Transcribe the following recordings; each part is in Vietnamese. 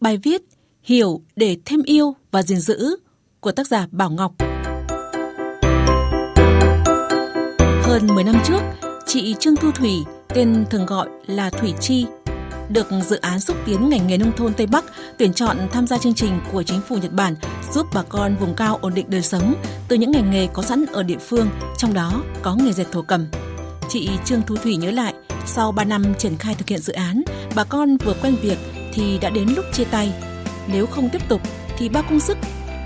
Bài viết Hiểu để thêm yêu và gìn giữ của tác giả Bảo Ngọc. Hơn 10 năm trước, chị Trương Thu Thủy, tên thường gọi là Thủy Chie, được Dự án xúc tiến ngành nghề nông thôn Tây Bắc tuyển chọn tham gia chương trình của Chính phủ Nhật Bản giúp bà con vùng cao ổn định đời sống từ những ngành nghề có sẵn ở địa phương, trong đó có nghề dệt thổ cẩm. Chị Trương Thu Thủy nhớ lại, sau 3 năm triển khai thực hiện dự án, bà con vừa quen việc thì đã đến lúc chia tay. Nếu không tiếp tục thì bao công sức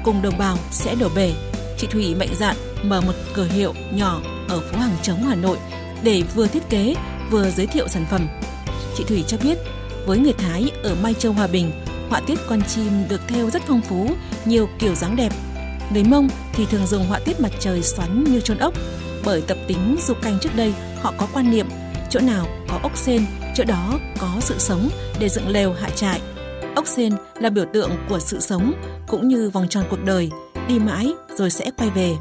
cùng đồng bào sẽ đổ bể. Chị Thủy mạnh dạn mở một cửa hiệu nhỏ ở phố Hàng Trống, Hà Nội để vừa thiết kế vừa giới thiệu sản phẩm. Chị Thủy cho biết, với người Thái ở Mai Châu, Hòa Bình, họa tiết con chim được thêu rất phong phú, nhiều kiểu dáng đẹp. Người Mông thì thường dùng họa tiết mặt trời xoắn như chôn ốc, bởi tập tính du canh trước đây họ có quan niệm chỗ nào có ốc sên, chỗ đó có sự sống để dựng lều hạ trại. Ốc sên là biểu tượng của sự sống cũng như vòng tròn cuộc đời, đi mãi rồi sẽ quay về.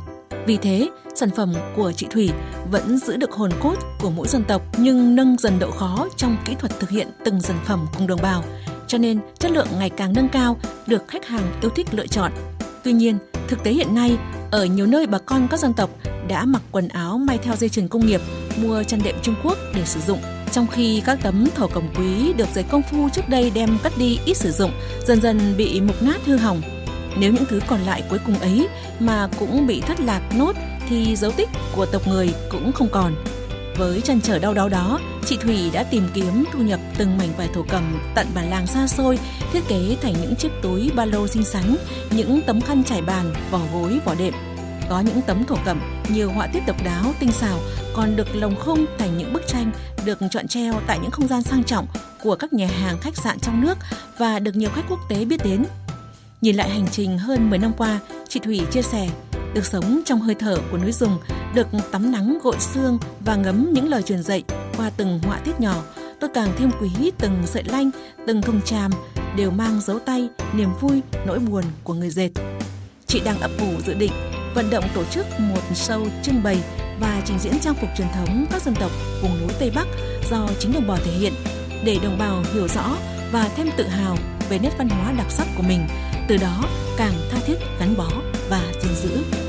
Vì thế, sản phẩm của chị Thủy vẫn giữ được hồn cốt của mỗi dân tộc nhưng nâng dần độ khó trong kỹ thuật thực hiện từng sản phẩm cùng đồng bào, cho nên chất lượng ngày càng nâng cao, được khách hàng yêu thích lựa chọn. Tuy nhiên, thực tế hiện nay, ở nhiều nơi bà con các dân tộc đã mặc quần áo may theo dây chuyền công nghiệp, mua chăn đệm Trung Quốc để sử dụng, trong khi các tấm thổ cẩm quý được dệt công phu trước đây đem cắt đi ít sử dụng, dần dần bị mục nát hư hỏng. Nếu những thứ còn lại cuối cùng ấy mà cũng bị thất lạc nốt thì dấu tích của tộc người cũng không còn. Với trăn trở đau đáu đó, chị Thủy đã tìm kiếm thu nhập từng mảnh vải thổ cẩm tận bản làng xa xôi, thiết kế thành những chiếc túi ba lô xinh xắn, những tấm khăn trải bàn, vỏ gối, vỏ đệm. Có những tấm thổ cẩm nhiều họa tiết độc đáo, tinh xảo còn được lồng khung thành những bức tranh được chọn treo tại những không gian sang trọng của các nhà hàng, khách sạn trong nước và được nhiều khách quốc tế biết đến. Nhìn lại hành trình hơn 10 năm qua, chị Thủy chia sẻ, được sống trong hơi thở của núi rừng, được tắm nắng gội xương và ngấm những lời truyền dạy qua từng họa tiết nhỏ, tôi càng thêm quý từng sợi lanh, từng thùng tràm đều mang dấu tay, niềm vui, nỗi buồn của người dệt. Chị đang ấp ủ dự định vận động tổ chức một show trưng bày và trình diễn trang phục truyền thống các dân tộc vùng núi Tây Bắc do chính đồng bào thể hiện, để đồng bào hiểu rõ và thêm tự hào về nét văn hóa đặc sắc của mình, từ đó càng tha thiết gắn bó và gìn giữ.